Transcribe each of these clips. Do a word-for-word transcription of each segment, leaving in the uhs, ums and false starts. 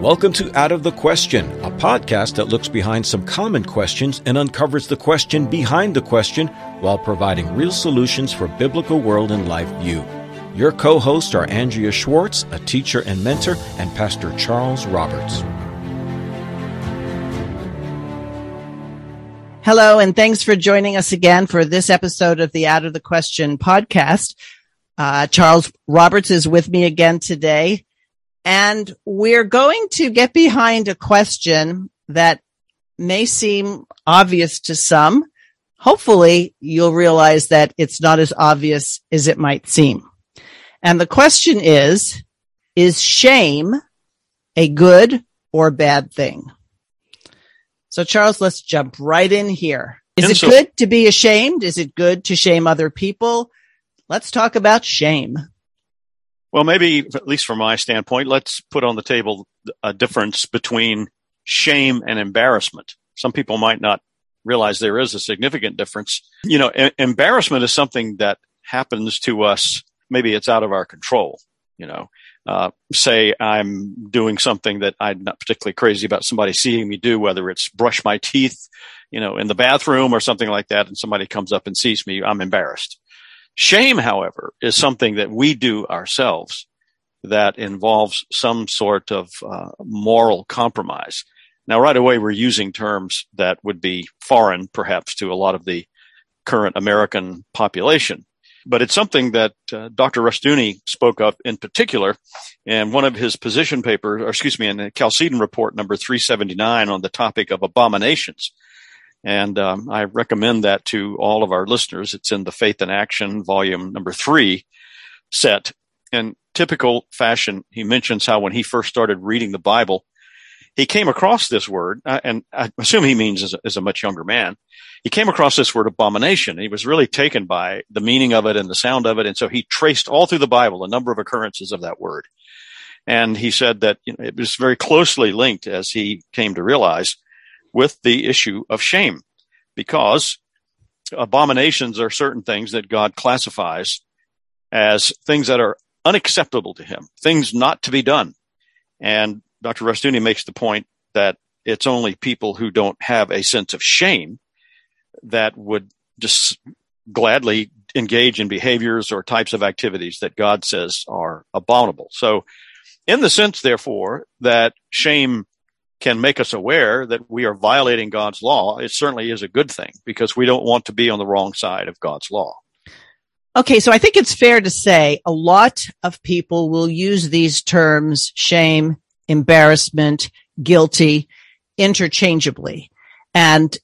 Welcome to Out of the Question, a podcast that looks behind some common questions and uncovers the question behind the question while providing real solutions for biblical world and life view. Your co-hosts are Andrea Schwartz, a teacher and mentor, and Pastor Charles Roberts. Hello, and thanks for joining us again for this episode of the Out of the Question podcast. Uh, Charles Roberts is with me again today. And we're going to get behind a question that may seem obvious to some. Hopefully, you'll realize that it's not as obvious as it might seem. And the question is, is shame a good or bad thing? So, Charles, let's jump right in here. Is it good to be ashamed? Is it good to shame other people? Let's talk about shame. Well, maybe, at least from my standpoint, let's put on the table a difference between shame and embarrassment. Some people might not realize there is a significant difference. You know, e- embarrassment is something that happens to us. Maybe it's out of our control. You know, uh, say I'm doing something that I'm not particularly crazy about somebody seeing me do, whether it's brush my teeth, you know, in the bathroom or something like that, and somebody comes up and sees me, I'm embarrassed. Shame, however, is something that we do ourselves that involves some sort of uh, moral compromise. Now, right away, we're using terms that would be foreign, perhaps, to a lot of the current American population. But it's something that uh, Doctor Rushdoony spoke of in particular in one of his position papers, or excuse me, in the Chalcedon Report number three seventy-nine on the topic of abominations. And um, I recommend that to all of our listeners. It's in the Faith in Action, volume number three set. In typical fashion, he mentions how when he first started reading the Bible, he came across this word, uh, and I assume he means as a, as a much younger man, he came across this word abomination. He was really taken by the meaning of it and the sound of it. And so he traced all through the Bible a number of occurrences of that word. And he said that, you know, it was very closely linked, as he came to realize, with the issue of shame, because abominations are certain things that God classifies as things that are unacceptable to him, things not to be done. And Doctor Rushdoony makes the point that it's only people who don't have a sense of shame that would just gladly engage in behaviors or types of activities that God says are abominable. So in the sense, therefore, that shame can make us aware that we are violating God's law, it certainly is a good thing, because we don't want to be on the wrong side of God's law. Okay, so I think it's fair to say a lot of people will use these terms, shame, embarrassment, guilty, interchangeably. And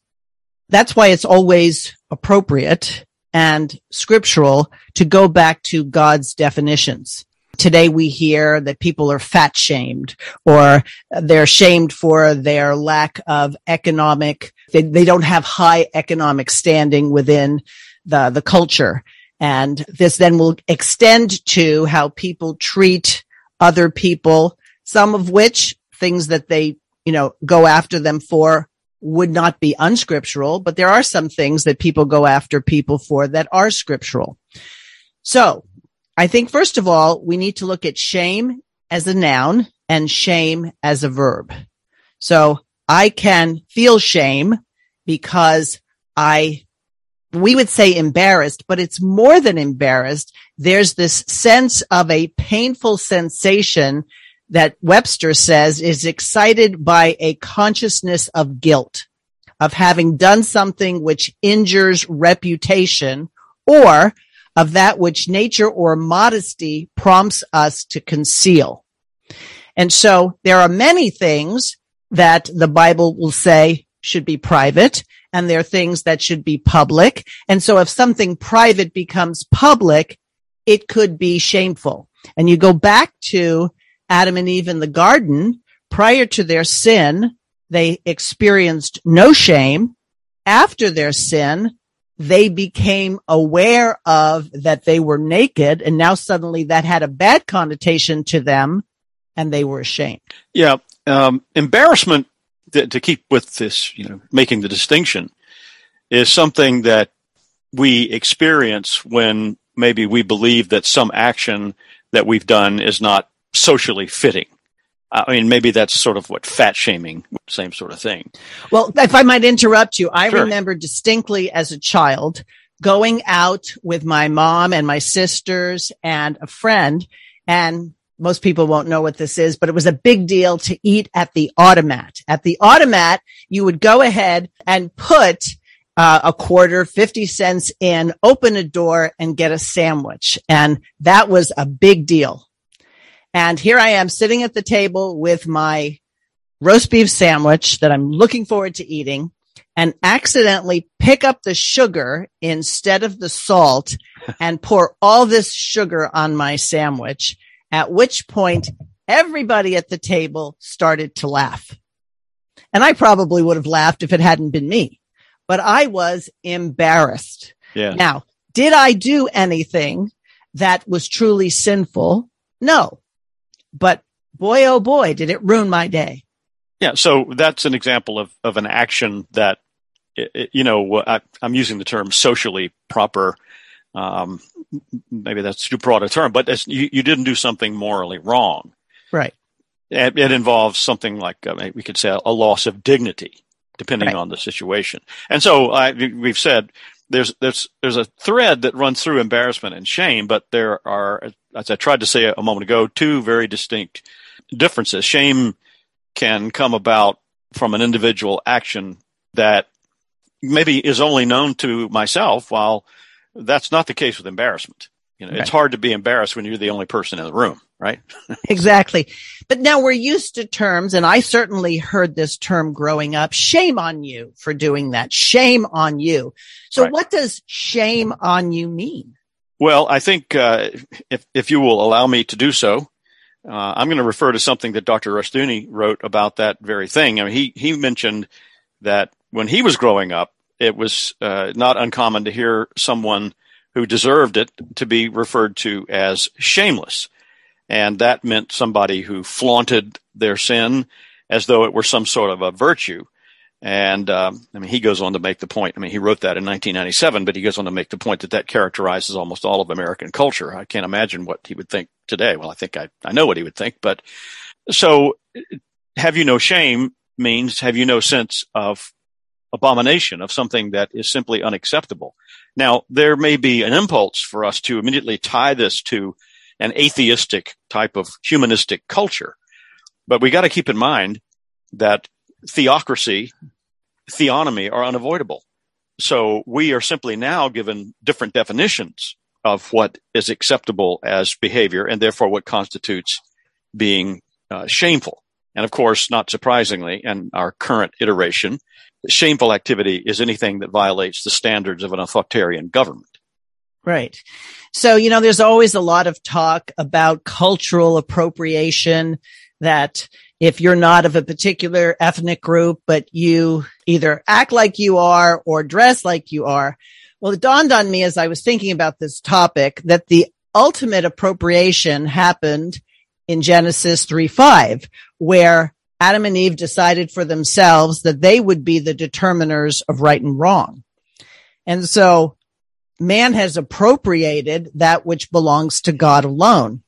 that's why it's always appropriate and scriptural to go back to God's definitions. Today we hear that people are fat shamed, or they're shamed for their lack of economic, they, they don't have high economic standing within the, the culture. And this then will extend to how people treat other people, some of which things that they, you know, go after them for would not be unscriptural, but there are some things that people go after people for that are scriptural. So, I think, first of all, we need to look at shame as a noun and shame as a verb. So I can feel shame because I, we would say embarrassed, but it's more than embarrassed. There's this sense of a painful sensation that Webster says is excited by a consciousness of guilt, of having done something which injures reputation, or of that which nature or modesty prompts us to conceal. And so there are many things that the Bible will say should be private, and there are things that should be public. And so if something private becomes public, it could be shameful. And you go back to Adam and Eve in the garden. Prior to their sin, they experienced no shame. After their sin, they became aware of that they were naked, and now suddenly that had a bad connotation to them, and they were ashamed. Yeah. Um, embarrassment, th- to keep with this, you know, making the distinction, is something that we experience when maybe we believe that some action that we've done is not socially fitting. I mean, maybe that's sort of what fat shaming, same sort of thing. Well, if I might interrupt you, I sure. remember distinctly as a child going out with my mom and my sisters and a friend, and most people won't know what this is, but it was a big deal to eat at the automat. At the automat, you would go ahead and put uh, a quarter, fifty cents in, open a door, and get a sandwich. And that was a big deal. And here I am sitting at the table with my roast beef sandwich that I'm looking forward to eating, and accidentally pick up the sugar instead of the salt and pour all this sugar on my sandwich, at which point everybody at the table started to laugh. And I probably would have laughed if it hadn't been me, but I was embarrassed. Yeah. Now, did I do anything that was truly sinful? No. But boy, oh boy, did it ruin my day. Yeah. So that's an example of, of an action that, you know, I, I'm using the term socially proper. Um, maybe that's too broad a term, but it's, you, you didn't do something morally wrong. Right. It, it involves something like, I mean, we could say a loss of dignity, depending right. on the situation. And so I, we've said there's, there's, there's a thread that runs through embarrassment and shame, but there are, as I tried to say a moment ago, two very distinct differences. Shame can come about from an individual action that maybe is only known to myself, while that's not the case with embarrassment. You know, right. It's hard to be embarrassed when you're the only person in the room, right? Exactly. But now we're used to terms, and I certainly heard this term growing up, shame on you for doing that. Shame on you. So right. What does shame on you mean? Well, I think uh, if if you will allow me to do so, uh, I'm going to refer to something that Doctor Rushdoony wrote about that very thing. I mean, he he mentioned that when he was growing up, it was uh, not uncommon to hear someone who deserved it to be referred to as shameless, and that meant somebody who flaunted their sin as though it were some sort of a virtue. And, um, I mean, he goes on to make the point. I mean, he wrote that in nineteen ninety-seven, but he goes on to make the point that that characterizes almost all of American culture. I can't imagine what he would think today. Well, I think I, I know what he would think, but so have you no shame means have you no sense of abomination, of something that is simply unacceptable. Now, there may be an impulse for us to immediately tie this to an atheistic type of humanistic culture, but we got to keep in mind that theocracy, theonomy are unavoidable. So we are simply now given different definitions of what is acceptable as behavior and therefore what constitutes being uh, shameful. And of course, not surprisingly, in our current iteration, shameful activity is anything that violates the standards of an authoritarian government. Right. So, you know, there's always a lot of talk about cultural appropriation, that if you're not of a particular ethnic group, but you either act like you are or dress like you are. Well, it dawned on me as I was thinking about this topic that the ultimate appropriation happened in Genesis three five, where Adam and Eve decided for themselves that they would be the determiners of right and wrong. And so man has appropriated that which belongs to God alone.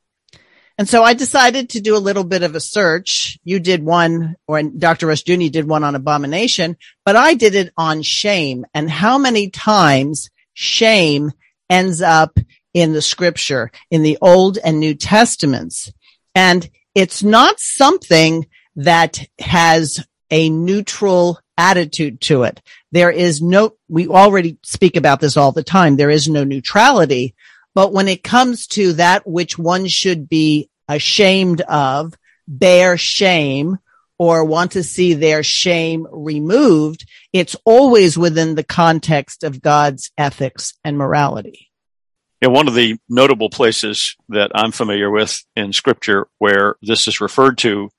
And so I decided to do a little bit of a search. You did one, or Doctor Rushdoony did one on abomination, but I did it on shame and how many times shame ends up in the scripture, in the Old and New Testaments. And it's not something that has a neutral attitude to it. There is no, we already speak about this all the time. There is no neutrality. But when it comes to that which one should be ashamed of, bear shame, or want to see their shame removed, it's always within the context of God's ethics and morality. Yeah, one of the notable places that I'm familiar with in Scripture where this is referred to,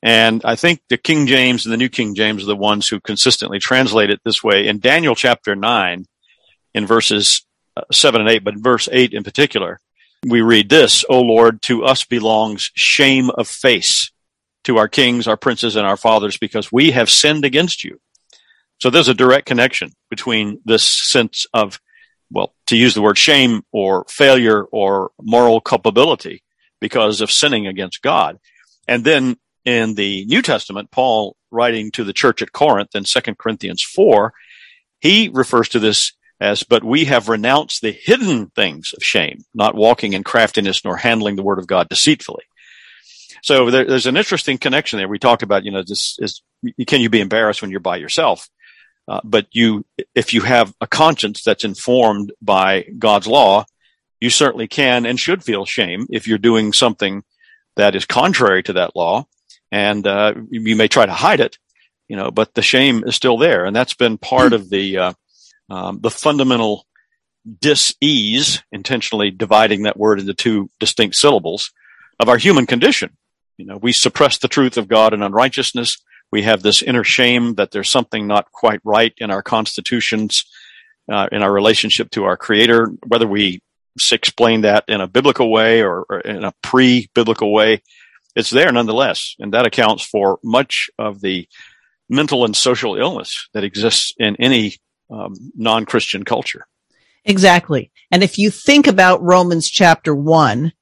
and I think the King James and the New King James are the ones who consistently translate it this way, in Daniel chapter nine, in verses Uh, seven and eight, but verse eight in particular, we read this, O Lord, to us belongs shame of face, to our kings, our princes, and our fathers, because we have sinned against you. So there's a direct connection between this sense of, well, to use the word shame or failure or moral culpability because of sinning against God. And then in the New Testament, Paul writing to the church at Corinth in Second Corinthians four, he refers to this as, but we have renounced the hidden things of shame, not walking in craftiness nor handling the word of God deceitfully. So there, there's an interesting connection there. We talked about, you know, this is, can you be embarrassed when you're by yourself? Uh, but you, if you have a conscience that's informed by God's law, you certainly can and should feel shame if you're doing something that is contrary to that law. And uh, you may try to hide it, you know, but the shame is still there. And that's been part of the uh, um, the fundamental dis-ease, intentionally dividing that word into two distinct syllables, of our human condition. You know, we suppress the truth of God in unrighteousness. We have this inner shame that there's something not quite right in our constitutions, uh, in our relationship to our Creator, whether we explain that in a biblical way or, or in a pre-biblical way. It's there nonetheless, and that accounts for much of the mental and social illness that exists in any um, non-Christian culture. Exactly. And if you think about Romans chapter one,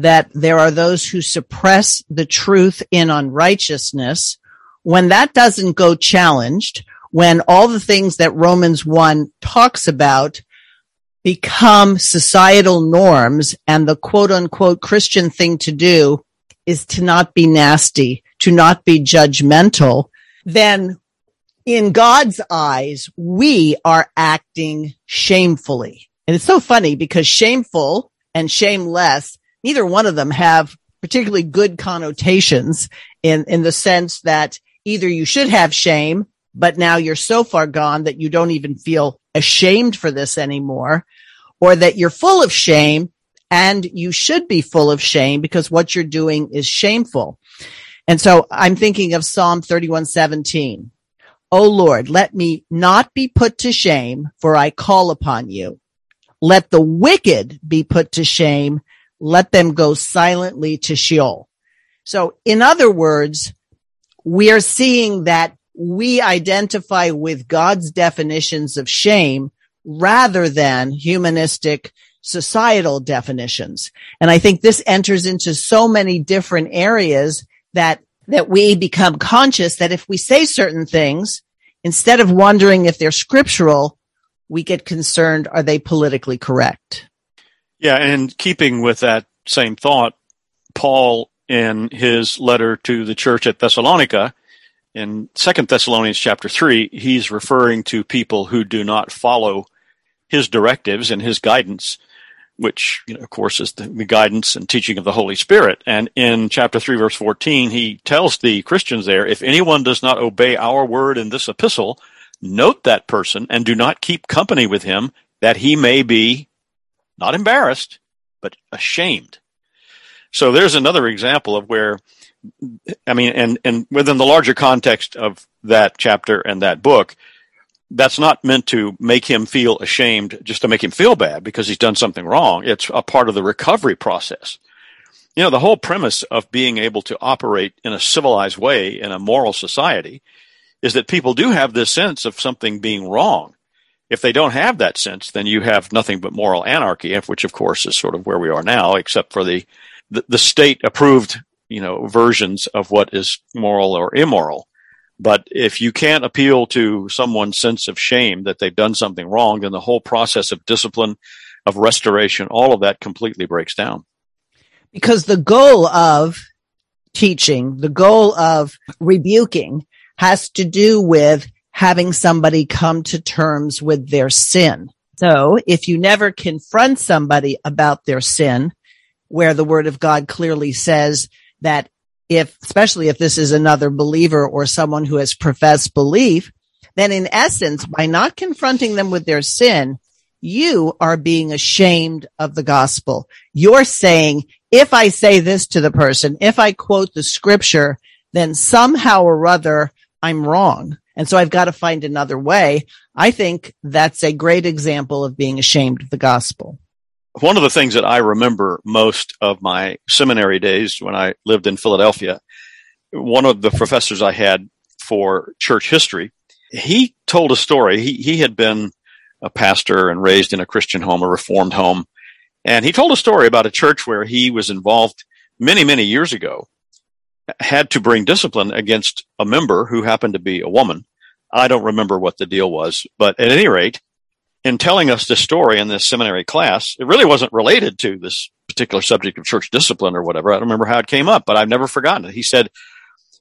that there are those who suppress the truth in unrighteousness, when that doesn't go challenged, when all the things that Romans one talks about become societal norms, and the quote-unquote Christian thing to do is to not be nasty, to not be judgmental, then in God's eyes, we are acting shamefully. And it's so funny because shameful and shameless, neither one of them have particularly good connotations in, in the sense that either you should have shame, but now you're so far gone that you don't even feel ashamed for this anymore, or that you're full of shame. And you should be full of shame because what you're doing is shameful. And so I'm thinking of Psalm thirty-one seventeen. O Lord, let me not be put to shame, for I call upon you. Let the wicked be put to shame. Let them go silently to Sheol. So in other words, we are seeing that we identify with God's definitions of shame rather than humanistic societal definitions. And I think this enters into so many different areas that, that we become conscious that if we say certain things, instead of wondering if they're scriptural, we get concerned, are they politically correct? Yeah, and in keeping with that same thought, Paul, in his letter to the church at Thessalonica, in Second Thessalonians chapter three, he's referring to people who do not follow his directives and his guidance, which, you know, of course, is the, the guidance and teaching of the Holy Spirit. And in chapter three, verse fourteen, he tells the Christians there, if anyone does not obey our word in this epistle, note that person and do not keep company with him, that he may be not embarrassed, but ashamed. So there's another example of where, I mean, and, and within the larger context of that chapter and that book, that's not meant to make him feel ashamed just to make him feel bad because he's done something wrong. It's a part of the recovery process. You know, the whole premise of being able to operate in a civilized way in a moral society is that people do have this sense of something being wrong. If they don't have that sense, then you have nothing but moral anarchy, which, of course, is sort of where we are now, except for the the, the state-approved, you know, versions of what is moral or immoral. But if you can't appeal to someone's sense of shame that they've done something wrong, then the whole process of discipline, of restoration, all of that completely breaks down. Because the goal of teaching, the goal of rebuking has to do with having somebody come to terms with their sin. So if you never confront somebody about their sin, where the Word of God clearly says that if, especially if this is another believer or someone who has professed belief, then in essence, by not confronting them with their sin, you are being ashamed of the gospel. You're saying, if I say this to the person, if I quote the scripture, then somehow or other, I'm wrong. And so I've got to find another way. I think that's a great example of being ashamed of the gospel. One of the things that I remember most of my seminary days when I lived in Philadelphia, one of the professors I had for church history, he told a story. He he had been a pastor and raised in a Christian home, a Reformed home, and he told a story about a church where he was involved many, many years ago. had to bring discipline against a member who happened to be a woman. I don't remember what the deal was, but at any rate, in telling us this story in this seminary class, it really wasn't related to this particular subject of church discipline or whatever. I don't remember how it came up, but I've never forgotten it. He said,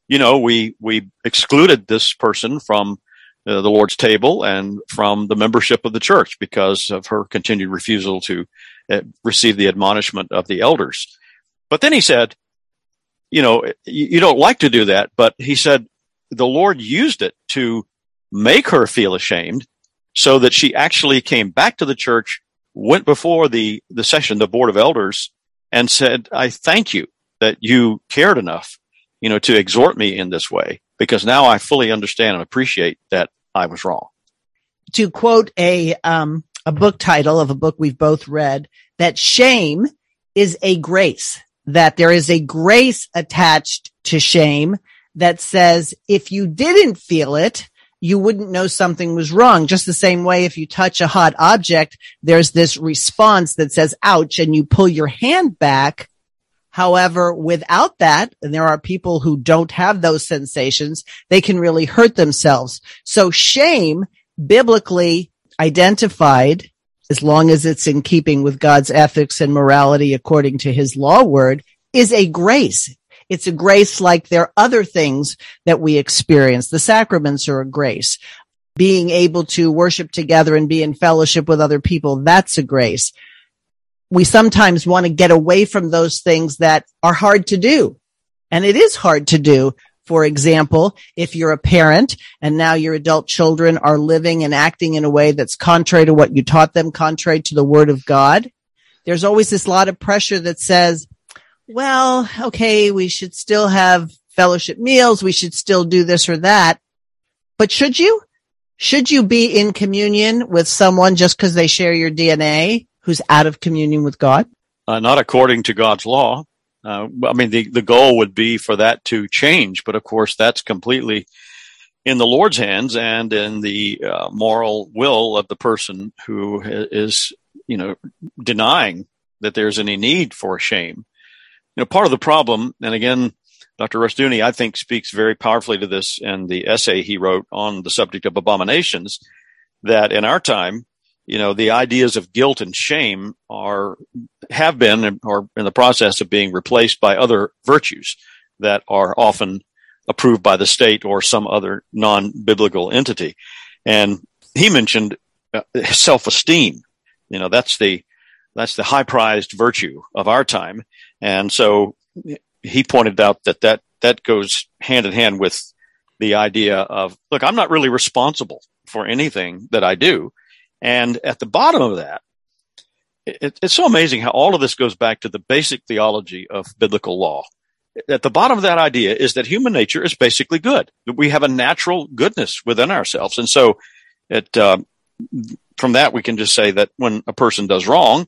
you know, we we excluded this person from uh, the Lord's table and from the membership of the church because of her continued refusal to uh, receive the admonishment of the elders. But then he said, you know, you, you don't like to do that, but he said the Lord used it to make her feel ashamed so that she actually came back to the church, went before the, the session, the board of elders, and said, I thank you that you cared enough, you know, to exhort me in this way, because now I fully understand and appreciate that I was wrong. To quote a, um, a book title of a book we've both read, that shame is a grace, that there is a grace attached to shame that says, if you didn't feel it, you wouldn't know something was wrong. Just the same way, if you touch a hot object, there's this response that says, ouch, and you pull your hand back. However, without that, and there are people who don't have those sensations, they can really hurt themselves. So shame, biblically identified, as long as it's in keeping with God's ethics and morality according to his law word, is a grace. It's a grace like there are other things that we experience. The sacraments are a grace. Being able to worship together and be in fellowship with other people, that's a grace. We sometimes want to get away from those things that are hard to do. And it is hard to do. For example, if you're a parent and now your adult children are living and acting in a way that's contrary to what you taught them, contrary to the word of God, there's always this lot of pressure that says, well, okay, we should still have fellowship meals. We should still do this or that. But should you? Should you be in communion with someone just because they share your D N A who's out of communion with God? Uh, not according to God's law. Uh, I mean, the, the goal would be for that to change. But of course, that's completely in the Lord's hands and in the uh, moral will of the person who is, you know, denying that there's any need for shame. You know, part of the problem, and again, Doctor Rushdoony, I think, speaks very powerfully to this in the essay he wrote on the subject of abominations, that in our time, you know, the ideas of guilt and shame are, have been, and are in the process of being replaced by other virtues that are often approved by the state or some other non-biblical entity. And he mentioned uh, self-esteem. You know, that's the, that's the high-prized virtue of our time. And so he pointed out that, that that goes hand in hand with the idea of, look, I'm not really responsible for anything that I do. And at the bottom of that, it, it's so amazing how all of this goes back to the basic theology of biblical law. At the bottom of that idea is that human nature is basically good. We have a natural goodness within ourselves. And so it, uh, from that, we can just say that when a person does wrong,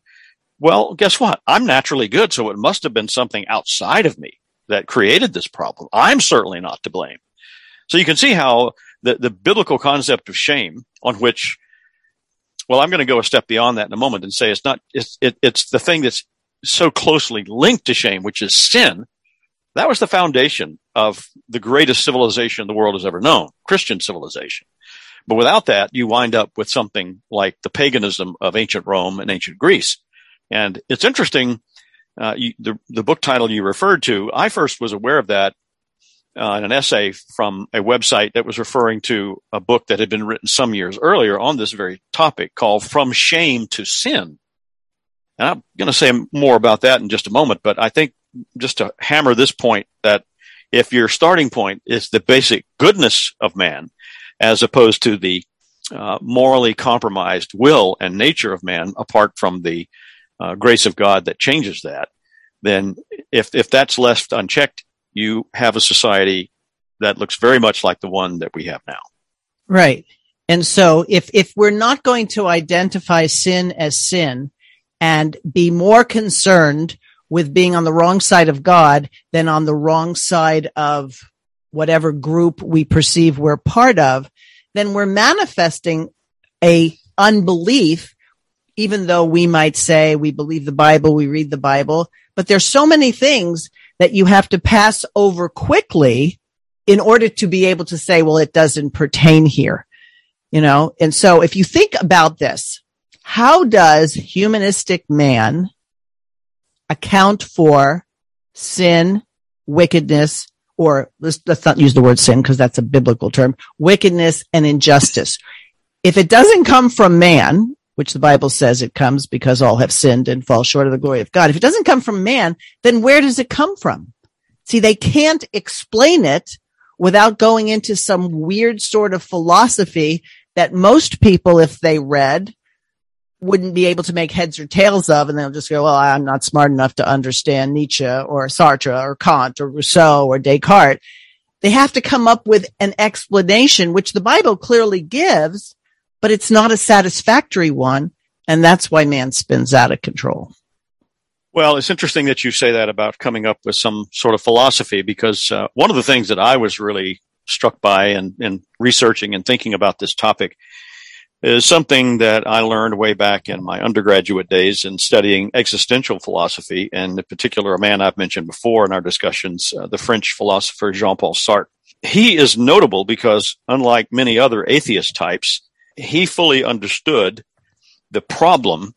well, guess what? I'm naturally good, so it must have been something outside of me that created this problem. I'm certainly not to blame. So you can see how the, the biblical concept of shame, on which, well, I'm going to go a step beyond that in a moment and say it's not, it's, it, it's the thing that's so closely linked to shame, which is sin. That was the foundation of the greatest civilization the world has ever known, Christian civilization. But without that, you wind up with something like the paganism of ancient Rome and ancient Greece. And it's interesting, uh, you, the, the book title you referred to, I first was aware of that uh, in an essay from a website that was referring to a book that had been written some years earlier on this very topic called From Shame to Sin. And I'm going to say more about that in just a moment, but I think just to hammer this point that if your starting point is the basic goodness of man as opposed to the uh, morally compromised will and nature of man apart from the Uh, grace of God that changes that, then if if that's left unchecked, you have a society that looks very much like the one that we have now. Right. And so if if we're not going to identify sin as sin and be more concerned with being on the wrong side of God than on the wrong side of whatever group we perceive we're part of, then we're manifesting a unbelief. Even though we might say we believe the Bible, we read the Bible, but there's so many things that you have to pass over quickly in order to be able to say, well, it doesn't pertain here, you know? And so if you think about this, how does humanistic man account for sin, wickedness, or let's, let's not use the word sin because that's a biblical term, wickedness and injustice? If it doesn't come from man, which the Bible says it comes because all have sinned and fall short of the glory of God. If it doesn't come from man, then where does it come from? See, they can't explain it without going into some weird sort of philosophy that most people, if they read, wouldn't be able to make heads or tails of, and they'll just go, well, I'm not smart enough to understand Nietzsche or Sartre or Kant or Rousseau or Descartes. They have to come up with an explanation, which the Bible clearly gives, but it's not a satisfactory one, and that's why man spins out of control. Well, it's interesting that you say that about coming up with some sort of philosophy, because uh, one of the things that I was really struck by in, in researching and thinking about this topic is something that I learned way back in my undergraduate days in studying existential philosophy, and in particular, a man I've mentioned before in our discussions, uh, the French philosopher Jean-Paul Sartre. He is notable because, unlike many other atheist types, he fully understood the problem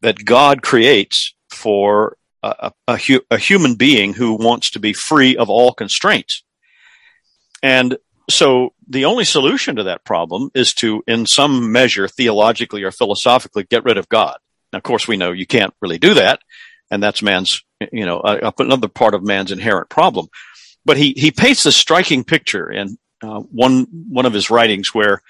that God creates for a, a, hu- a human being who wants to be free of all constraints. And so the only solution to that problem is to, in some measure, theologically or philosophically, get rid of God. Now, of course, we know you can't really do that, and that's man's, you know, uh, another part of man's inherent problem. But he, he paints a striking picture in uh, one one of his writings where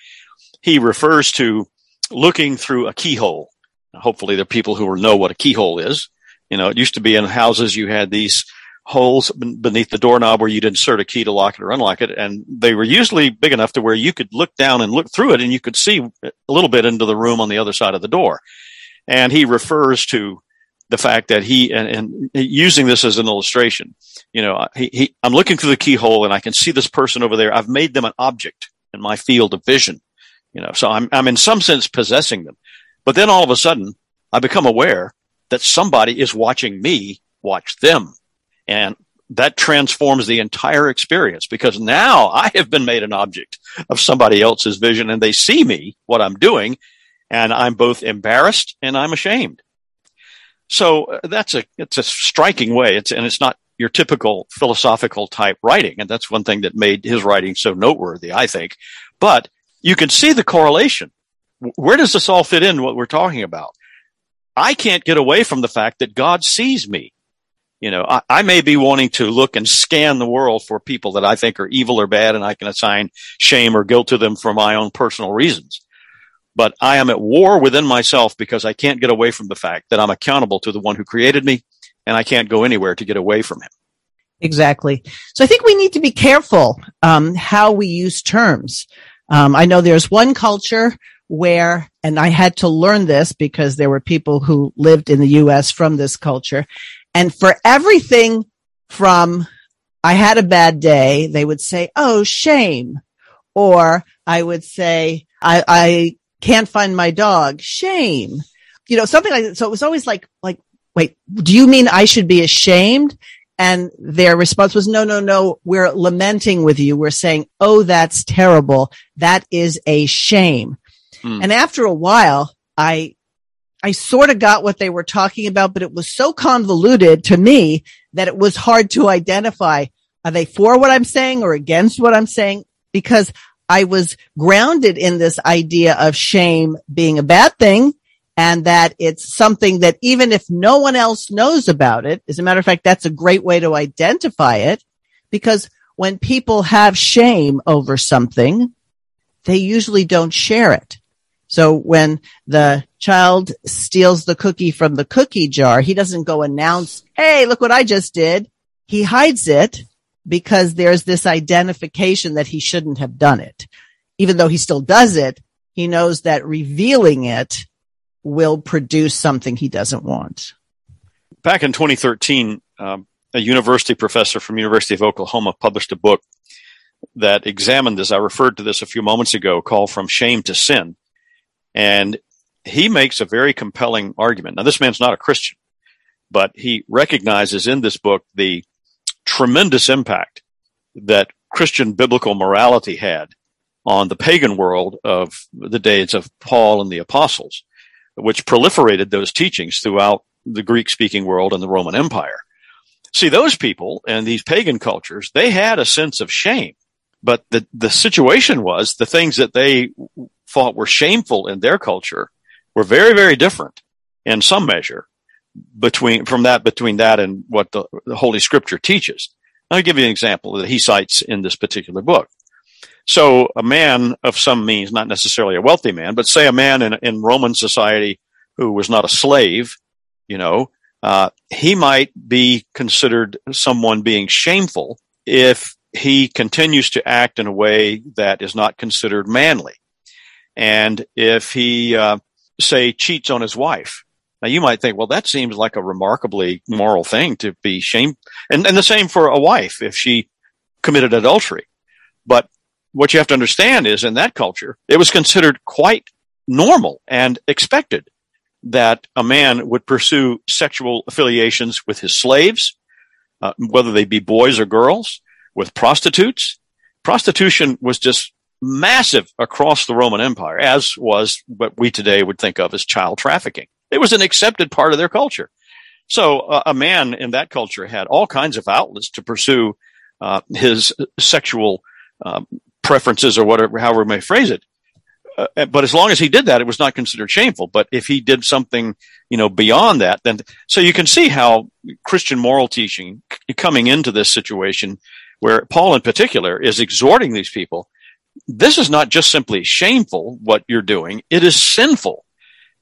he refers to looking through a keyhole. Now, hopefully, there are people who know what a keyhole is. You know, it used to be in houses you had these holes beneath the doorknob where you'd insert a key to lock it or unlock it, and they were usually big enough to where you could look down and look through it, and you could see a little bit into the room on the other side of the door. And he refers to the fact that he, and, and using this as an illustration, you know, he, he, I'm looking through the keyhole, and I can see this person over there. I've made them an object in my field of vision. You know, so I'm, I'm in some sense possessing them. But then all of a sudden, I become aware that somebody is watching me watch them. And that transforms the entire experience, because now I have been made an object of somebody else's vision, and they see me, what I'm doing, and I'm both embarrassed and I'm ashamed. So that's a, it's a striking way. It's, and it's not your typical philosophical type writing. And that's one thing that made his writing so noteworthy, I think. But you can see the correlation. Where does this all fit in what we're talking about? I can't get away from the fact that God sees me. You know, I, I may be wanting to look and scan the world for people that I think are evil or bad, and I can assign shame or guilt to them for my own personal reasons. But I am at war within myself because I can't get away from the fact that I'm accountable to the one who created me, and I can't go anywhere to get away from him. Exactly. So I think we need to be careful um, how we use terms. Um, I know there's one culture where, and I had to learn this because there were people who lived in the U S from this culture, and for everything from I had a bad day, they would say, oh, shame. Or I would say, I, I can't find my dog, shame. You know, something like that. So it was always like, like, wait, do you mean I should be ashamed? And their response was, no, no, no, we're lamenting with you. We're saying, oh, that's terrible. That is a shame. Hmm. And after a while, I I sort of got what they were talking about, but it was so convoluted to me that it was hard to identify. Are they for what I'm saying or against what I'm saying? Because I was grounded in this idea of shame being a bad thing, and that it's something that even if no one else knows about it, as a matter of fact, that's a great way to identify it, because when people have shame over something, they usually don't share it. So when the child steals the cookie from the cookie jar, he doesn't go announce, hey, look what I just did. He hides it because there's this identification that he shouldn't have done it. Even though he still does it, he knows that revealing it will produce something he doesn't want. Back in twenty thirteen, um, a university professor from University of Oklahoma published a book that examined this. I referred to this a few moments ago, called From Shame to Sin. And he makes a very compelling argument. Now, this man's not a Christian, but he recognizes in this book the tremendous impact that Christian biblical morality had on the pagan world of the days of Paul and the apostles, which proliferated those teachings throughout the Greek-speaking world and the Roman Empire. See, those people and these pagan cultures, they had a sense of shame, but the, the situation was the things that they thought were shameful in their culture were very, very different in some measure between from that between that and what the, the Holy Scripture teaches. I'll give you an example that he cites in this particular book. So a man of some means, not necessarily a wealthy man, but say a man in, in Roman society who was not a slave, you know, uh, he might be considered someone being shameful if he continues to act in a way that is not considered manly. And if he, uh, say, cheats on his wife. Now, you might think, well, that seems like a remarkably moral thing to be shamed. And, and the same for a wife if she committed adultery. But what you have to understand is in that culture, it was considered quite normal and expected that a man would pursue sexual affiliations with his slaves, uh, whether they be boys or girls, with prostitutes. Prostitution was just massive across the Roman Empire, as was what we today would think of as child trafficking. It was an accepted part of their culture. So uh, a man in that culture had all kinds of outlets to pursue uh, his sexual um, preferences or whatever, however we may phrase it. Uh, but as long as he did that, it was not considered shameful. But if he did something, you know, beyond that, then so you can see how Christian moral teaching c- coming into this situation where Paul in particular is exhorting these people, this is not just simply shameful what you're doing, it is sinful.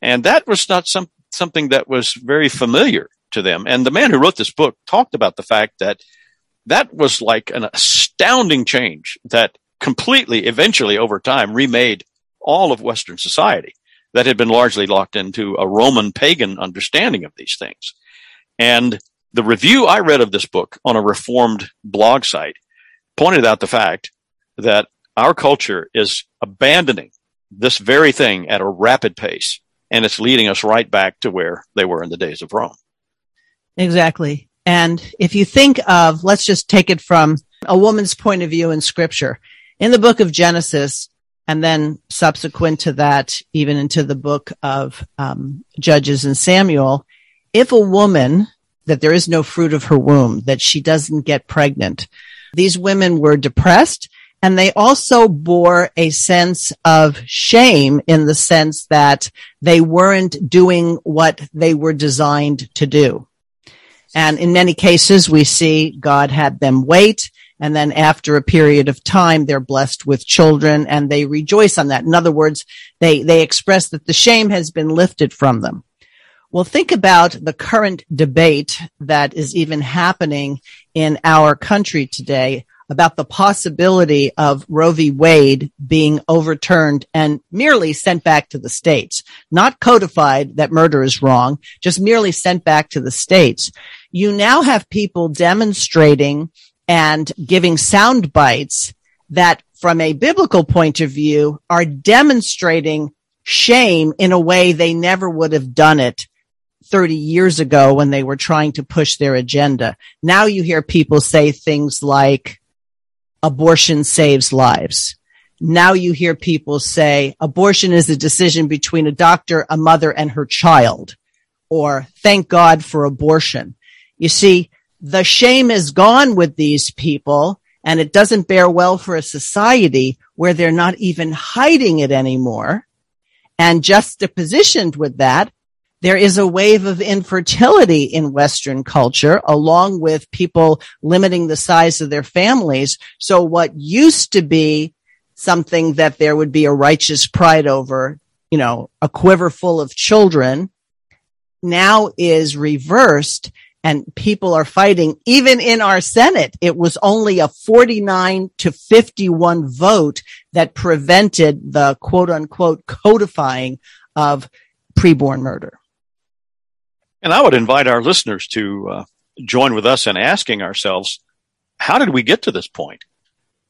And that was not some, something that was very familiar to them. And the man who wrote this book talked about the fact that that was like an astounding change that completely, eventually over time, remade all of Western society that had been largely locked into a Roman pagan understanding of these things. And the review I read of this book on a Reformed blog site pointed out the fact that our culture is abandoning this very thing at a rapid pace. And it's leading us right back to where they were in the days of Rome. Exactly. And if you think of, let's just take it from a woman's point of view in Scripture. In the book of Genesis, and then subsequent to that, even into the book of um, Judges and Samuel, if a woman, that there is no fruit of her womb, that she doesn't get pregnant, these women were depressed, and they also bore a sense of shame in the sense that they weren't doing what they were designed to do. And in many cases, we see God had them wait, and then after a period of time, they're blessed with children, and they rejoice on that. In other words, they, they express that the shame has been lifted from them. Well, think about the current debate that is even happening in our country today about the possibility of Roe v. Wade being overturned and merely sent back to the states, not codified that murder is wrong, just merely sent back to the states. You now have people demonstrating and giving sound bites that, from a biblical point of view, are demonstrating shame in a way they never would have done it thirty years ago when they were trying to push their agenda. Now you hear people say things like, abortion saves lives. Now you hear people say abortion is a decision between a doctor, a mother, and her child, or thank God for abortion. You see, the shame is gone with these people, and it doesn't bear well for a society where they're not even hiding it anymore. And juxtapositioned with that, there is a wave of infertility in Western culture, along with people limiting the size of their families. So what used to be something that there would be a righteous pride over, you know, a quiver full of children, now is reversed, and people are fighting. Even in our Senate, it was only a forty-nine to fifty-one vote that prevented the quote-unquote codifying of preborn murder. And I would invite our listeners to uh, join with us in asking ourselves, how did we get to this point?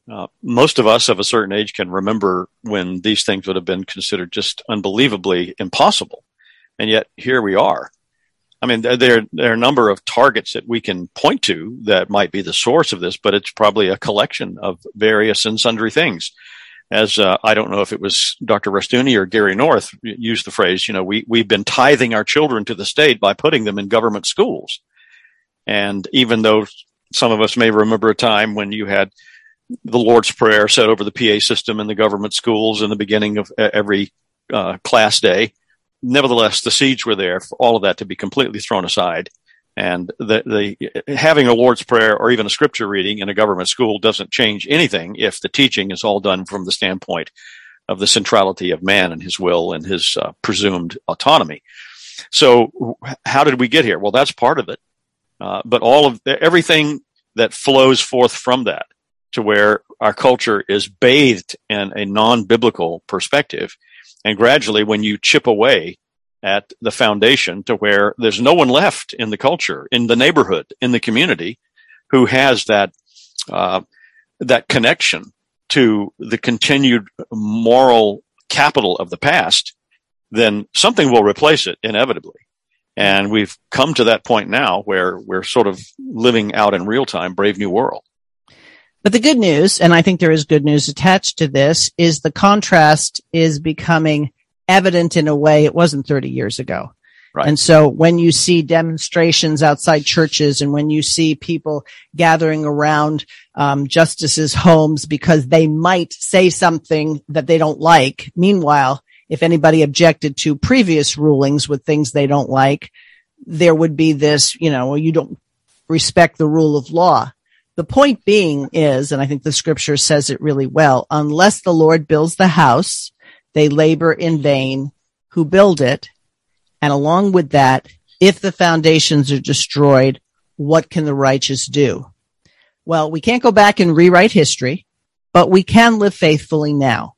Uh, most of us of a certain age can remember when these things would have been considered just unbelievably impossible. And yet here we are. I mean, there, there are a number of targets that we can point to that might be the source of this, but it's probably a collection of various and sundry things. As uh, I don't know if it was Doctor Rushdoony or Gary North used the phrase, you know, we, we've been tithing our children to the state by putting them in government schools. And even though some of us may remember a time when you had the Lord's Prayer said over the P A system in the government schools in the beginning of every uh, class day, nevertheless, the seeds were there for all of that to be completely thrown aside. And the, the having a Lord's Prayer or even a scripture reading in a government school doesn't change anything if the teaching is all done from the standpoint of the centrality of man and his will and his uh, presumed autonomy. So how did we get here? Well, that's part of it. Uh, but all of the, everything that flows forth from that to where our culture is bathed in a non-biblical perspective. And gradually, when you chip away at the foundation to where there's no one left in the culture, in the neighborhood, in the community who has that, uh, that connection to the continued moral capital of the past, then something will replace it inevitably. And we've come to that point now where we're sort of living out in real time, Brave New World. But the good news, and I think there is good news attached to this, is the contrast is becoming evident in a way it wasn't thirty years ago. Right. And so when you see demonstrations outside churches and when you see people gathering around um justices' homes because they might say something that they don't like. Meanwhile, if anybody objected to previous rulings with things they don't like, there would be this, you know, well, you don't respect the rule of law. The point being is, and I think the scripture says it really well, unless the Lord builds the house, they labor in vain who build it. And along with that, if the foundations are destroyed, what can the righteous do? Well, we can't go back and rewrite history, but we can live faithfully now.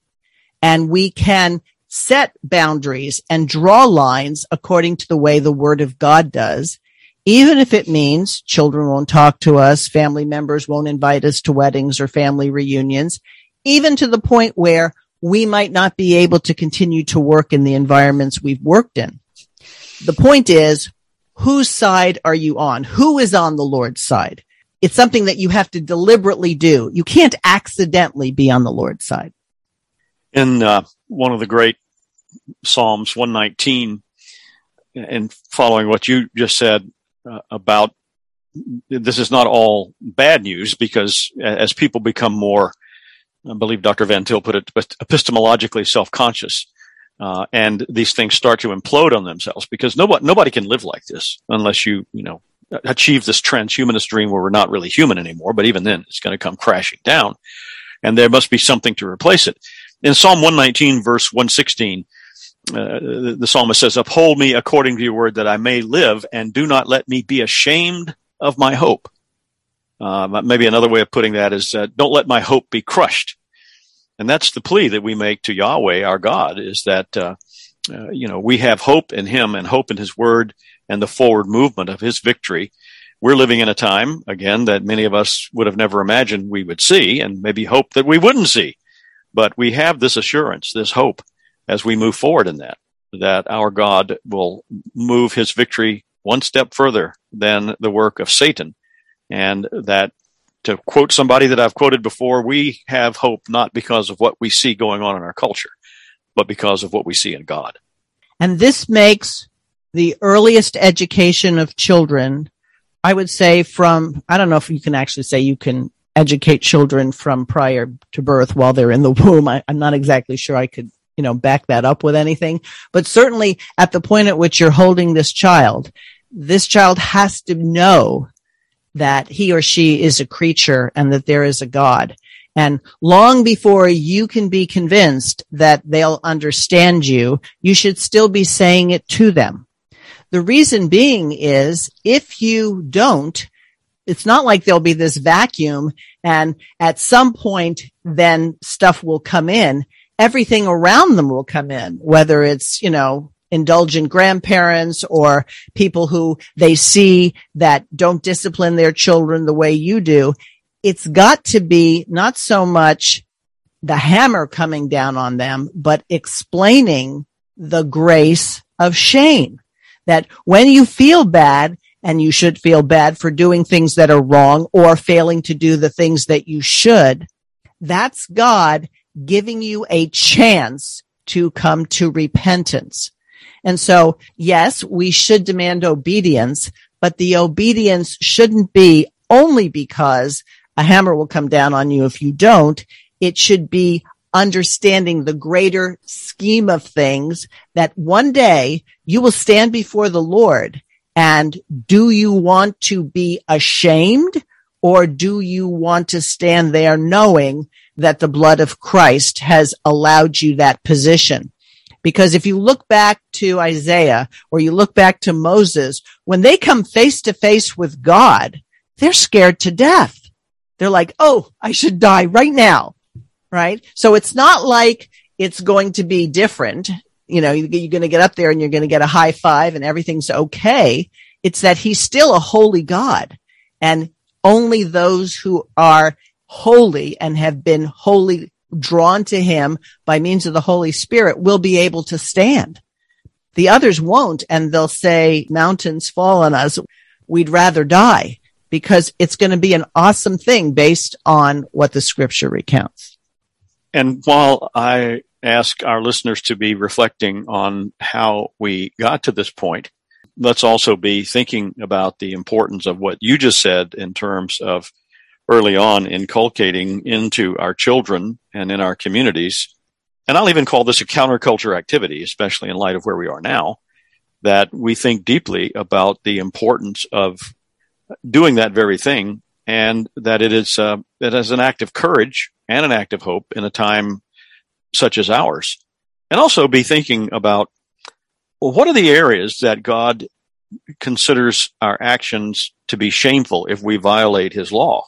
And we can set boundaries and draw lines according to the way the Word of God does, even if it means children won't talk to us, family members won't invite us to weddings or family reunions, even to the point where we might not be able to continue to work in the environments we've worked in. The point is, whose side are you on? Who is on the Lord's side? It's something that you have to deliberately do. You can't accidentally be on the Lord's side. In uh, one of the great Psalms, one nineteen, and following what you just said uh, about this is not all bad news, because as people become more, I believe Doctor Van Til put it, epistemologically self-conscious. Uh, and these things start to implode on themselves because nobody, nobody can live like this unless you, you know, achieve this transhumanist dream where we're not really human anymore. But even then, it's going to come crashing down and there must be something to replace it. In Psalm one nineteen, verse one sixteen, uh, the, the psalmist says, uphold me according to your word that I may live and do not let me be ashamed of my hope. Uh, maybe another way of putting that is, uh, don't let my hope be crushed. And that's the plea that we make to Yahweh, our God, is that, uh, uh, you know, we have hope in him and hope in his word and the forward movement of his victory. We're living in a time, again, that many of us would have never imagined we would see and maybe hope that we wouldn't see. But we have this assurance, this hope as we move forward in that, that our God will move his victory one step further than the work of Satan. And that, to quote somebody that I've quoted before, we have hope not because of what we see going on in our culture, but because of what we see in God. And this makes the earliest education of children, I would say from, I don't know if you can actually say you can educate children from prior to birth while they're in the womb. I, I'm not exactly sure I could, you know, back that up with anything, but certainly at the point at which you're holding this child, this child has to know that he or she is a creature and that there is a God. And long before you can be convinced that they'll understand you, you should still be saying it to them. The reason being is if you don't, it's not like there'll be this vacuum and at some point then stuff will come in. Everything around them will come in, whether it's, you know, indulgent grandparents or people who they see that don't discipline their children the way you do. It's got to be not so much the hammer coming down on them, but explaining the grace of shame. that when you feel bad, and you should feel bad for doing things that are wrong or failing to do the things that you should, that's God giving you a chance to come to repentance. And so, yes, we should demand obedience, but the obedience shouldn't be only because a hammer will come down on you if you don't. It should be understanding the greater scheme of things that one day you will stand before the Lord. And do you want to be ashamed, or do you want to stand there knowing that the blood of Christ has allowed you that position? Because if you look back to Isaiah, or you look back to Moses, when they come face to face with God, they're scared to death. They're like, oh, I should die right now, right? So it's not like it's going to be different. You know, you're going to get up there and you're going to get a high five and everything's okay. It's that he's still a holy God, and only those who are holy and have been wholly drawn to him by means of the Holy Spirit will be able to stand. The others won't, and they'll say, mountains fall on us. We'd rather die, because it's going to be an awesome thing based on what the scripture recounts. And while I ask our listeners to be reflecting on how we got to this point, let's also be thinking about the importance of what you just said in terms of early on inculcating into our children and in our communities. And I'll even call this a counterculture activity, especially in light of where we are now, that we think deeply about the importance of doing that very thing, and that it is uh, it is an act of courage and an act of hope in a time such as ours. And also be thinking about, well, what are the areas that God considers our actions to be shameful if we violate his law?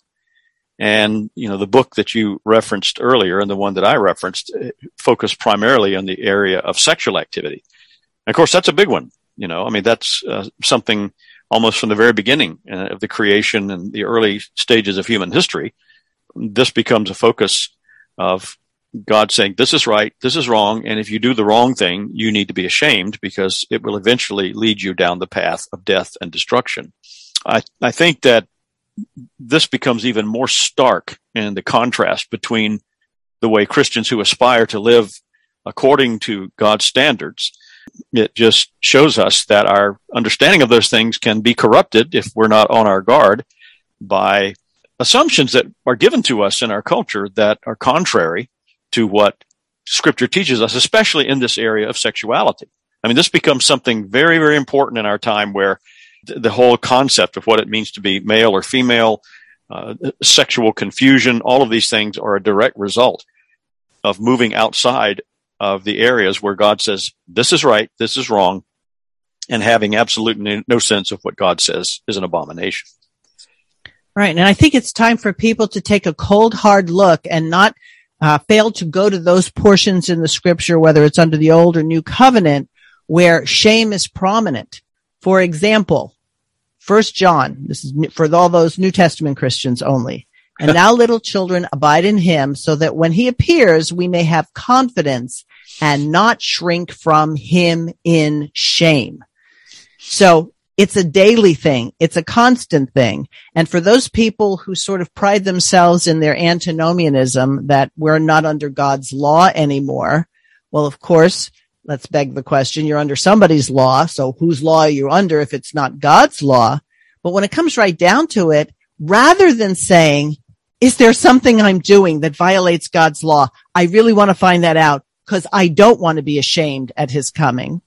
And, you know, the book that you referenced earlier and the one that I referenced focused primarily on the area of sexual activity. And of course, that's a big one. You know, I mean, that's uh, something almost from the very beginning uh, of the creation and the early stages of human history. This becomes a focus of God saying, this is right, this is wrong, and if you do the wrong thing, you need to be ashamed, because it will eventually lead you down the path of death and destruction. I, I think that this becomes even more stark in the contrast between the way Christians who aspire to live according to God's standards. It just shows us that our understanding of those things can be corrupted if we're not on our guard by assumptions that are given to us in our culture that are contrary to what scripture teaches us, especially in this area of sexuality. I mean, this becomes something very, very important in our time, where th- the whole concept of what it means to be male or female, uh, sexual confusion, all of these things are a direct result of moving outside of the areas where God says, this is right, this is wrong, and having absolutely no sense of what God says is an abomination. Right. And I think it's time for people to take a cold, hard look and not Uh, fail to go to those portions in the scripture, whether it's under the old or new covenant, where shame is prominent. For example, First John, this is for all those New Testament Christians only. And now little children, abide in him, so that when he appears, we may have confidence and not shrink from him in shame. So it's a daily thing. It's a constant thing. And for those people who sort of pride themselves in their antinomianism, that we're not under God's law anymore, well, of course, let's beg the question, you're under somebody's law. So whose law are you under if it's not God's law? But when it comes right down to it, rather than saying, is there something I'm doing that violates God's law? I really want to find that out, because I don't want to be ashamed at his coming.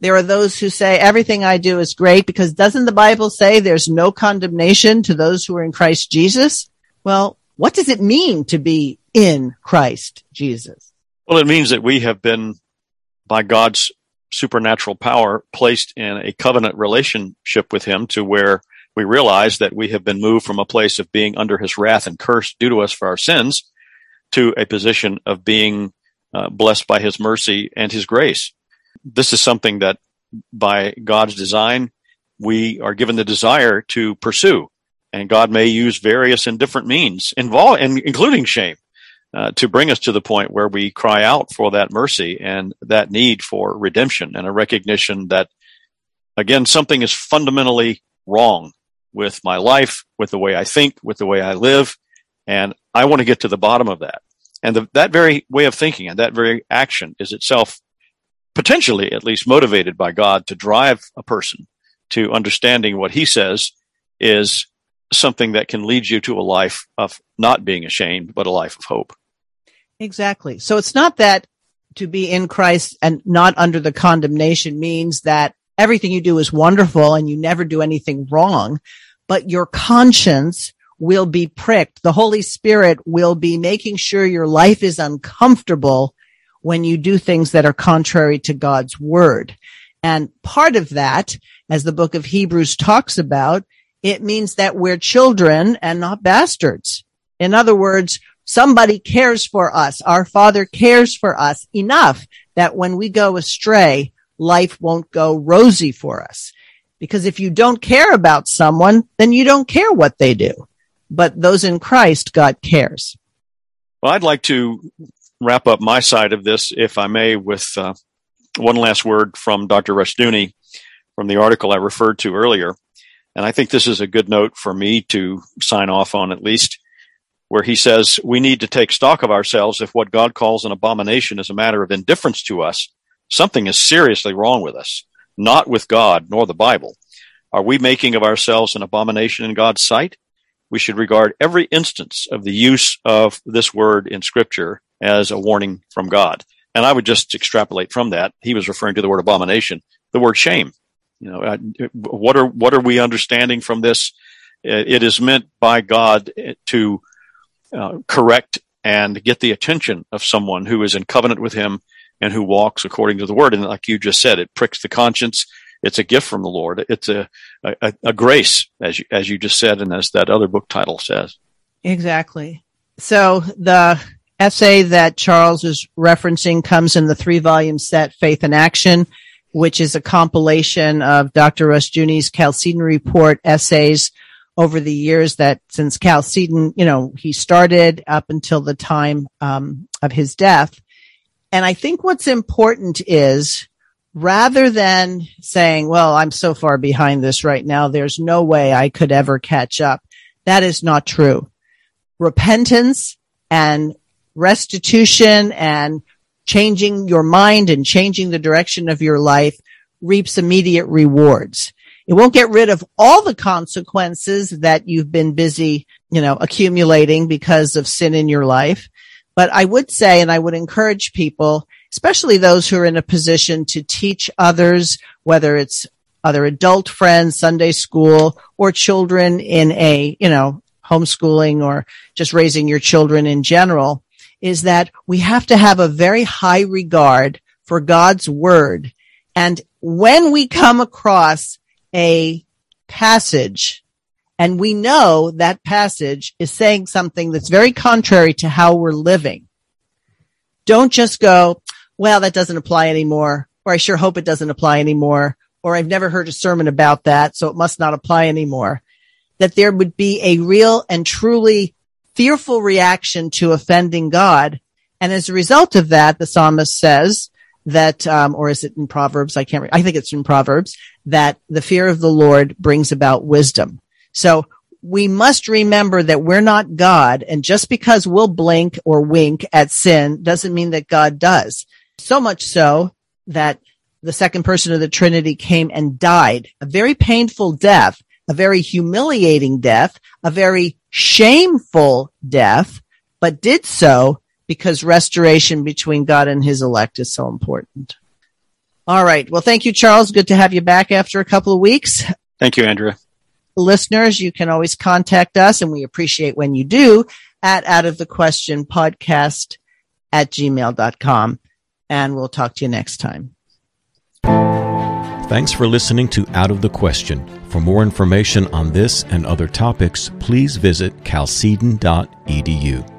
There are those who say everything I do is great, because doesn't the Bible say there's no condemnation to those who are in Christ Jesus? Well, what does it mean to be in Christ Jesus? Well, it means that we have been, by God's supernatural power, placed in a covenant relationship with him, to where we realize that we have been moved from a place of being under his wrath and curse due to us for our sins to a position of being uh, blessed by his mercy and his grace. This is something that by God's design, we are given the desire to pursue. And God may use various and different means, involve, including shame, uh, to bring us to the point where we cry out for that mercy and that need for redemption, and a recognition that Again, something is fundamentally wrong with my life, with the way I think, with the way I live, and I want to get to the bottom of that. And the, that very way of thinking and that very action is itself potentially at least motivated by God to drive a person to understanding what he says is something that can lead you to a life of not being ashamed, but a life of hope. Exactly. So it's not that to be in Christ and not under the condemnation means that everything you do is wonderful and you never do anything wrong, but your conscience will be pricked. The Holy Spirit will be making sure your life is uncomfortable when you do things that are contrary to God's word. And part of that, as the book of Hebrews talks about, it means that we're children and not bastards. In other words, somebody cares for us. Our Father cares for us enough that when we go astray, life won't go rosy for us. Because if you don't care about someone, then you don't care what they do. But those in Christ, God cares. Well, I'd like to wrap up my side of this, if I may, with uh, one last word from Doctor Rushdoony from the article I referred to earlier. And I think this is a good note for me to sign off on, at least, where he says, we need to take stock of ourselves if what God calls an abomination is a matter of indifference to us. Something is seriously wrong with us, not with God nor the Bible. Are we making of ourselves an abomination in God's sight? We should regard every instance of the use of this word in Scripture as a warning from God. And I would just extrapolate from that. He was referring to the word abomination, the word shame. You know, what are what are we understanding from this? It is meant by God to uh, correct and get the attention of someone who is in covenant with him and who walks according to the word. And like you just said, it pricks the conscience. It's a gift from the Lord. It's a a, a grace, as you, as you just said, and as that other book title says. Exactly. So the essay that Charles is referencing comes in the three-volume set, Faith in Action, which is a compilation of Doctor Rushdoony's Chalcedon Report essays over the years that since Chalcedon, you know, he started up until the time um, of his death. And I think what's important is rather than saying, well, I'm so far behind this right now, there's no way I could ever catch up. That is not true. Repentance and restitution and changing your mind and changing the direction of your life reaps immediate rewards. It won't get rid of all the consequences that you've been busy, you know, accumulating because of sin in your life. But I would say, and I would encourage people, especially those who are in a position to teach others, whether it's other adult friends, Sunday school, or children in a, you know, homeschooling or just raising your children in general, is that we have to have a very high regard for God's word. And when we come across a passage and we know that passage is saying something that's very contrary to how we're living, don't just go, well, that doesn't apply anymore, or I sure hope it doesn't apply anymore, or I've never heard a sermon about that, so it must not apply anymore. That there would be a real and truly fearful reaction to offending God. And as a result of that, the psalmist says that, um, or is it in Proverbs? I can't remember. I think it's in Proverbs that the fear of the Lord brings about wisdom. So we must remember that we're not God. And just because we'll blink or wink at sin doesn't mean that God does. So much so that the second person of the Trinity came and died a very painful death, a very humiliating death, a very shameful death, but did so because restoration between God and his elect is so important. All right. Well, thank you, Charles. Good to have you back after a couple of weeks. Thank you, Andrea. Listeners, you can always contact us, and we appreciate when you do, at out of the question podcast at gmail dot com. And we'll talk to you next time. Thanks for listening to Out of the Question. For more information on this and other topics, please visit chalcedon dot e d u.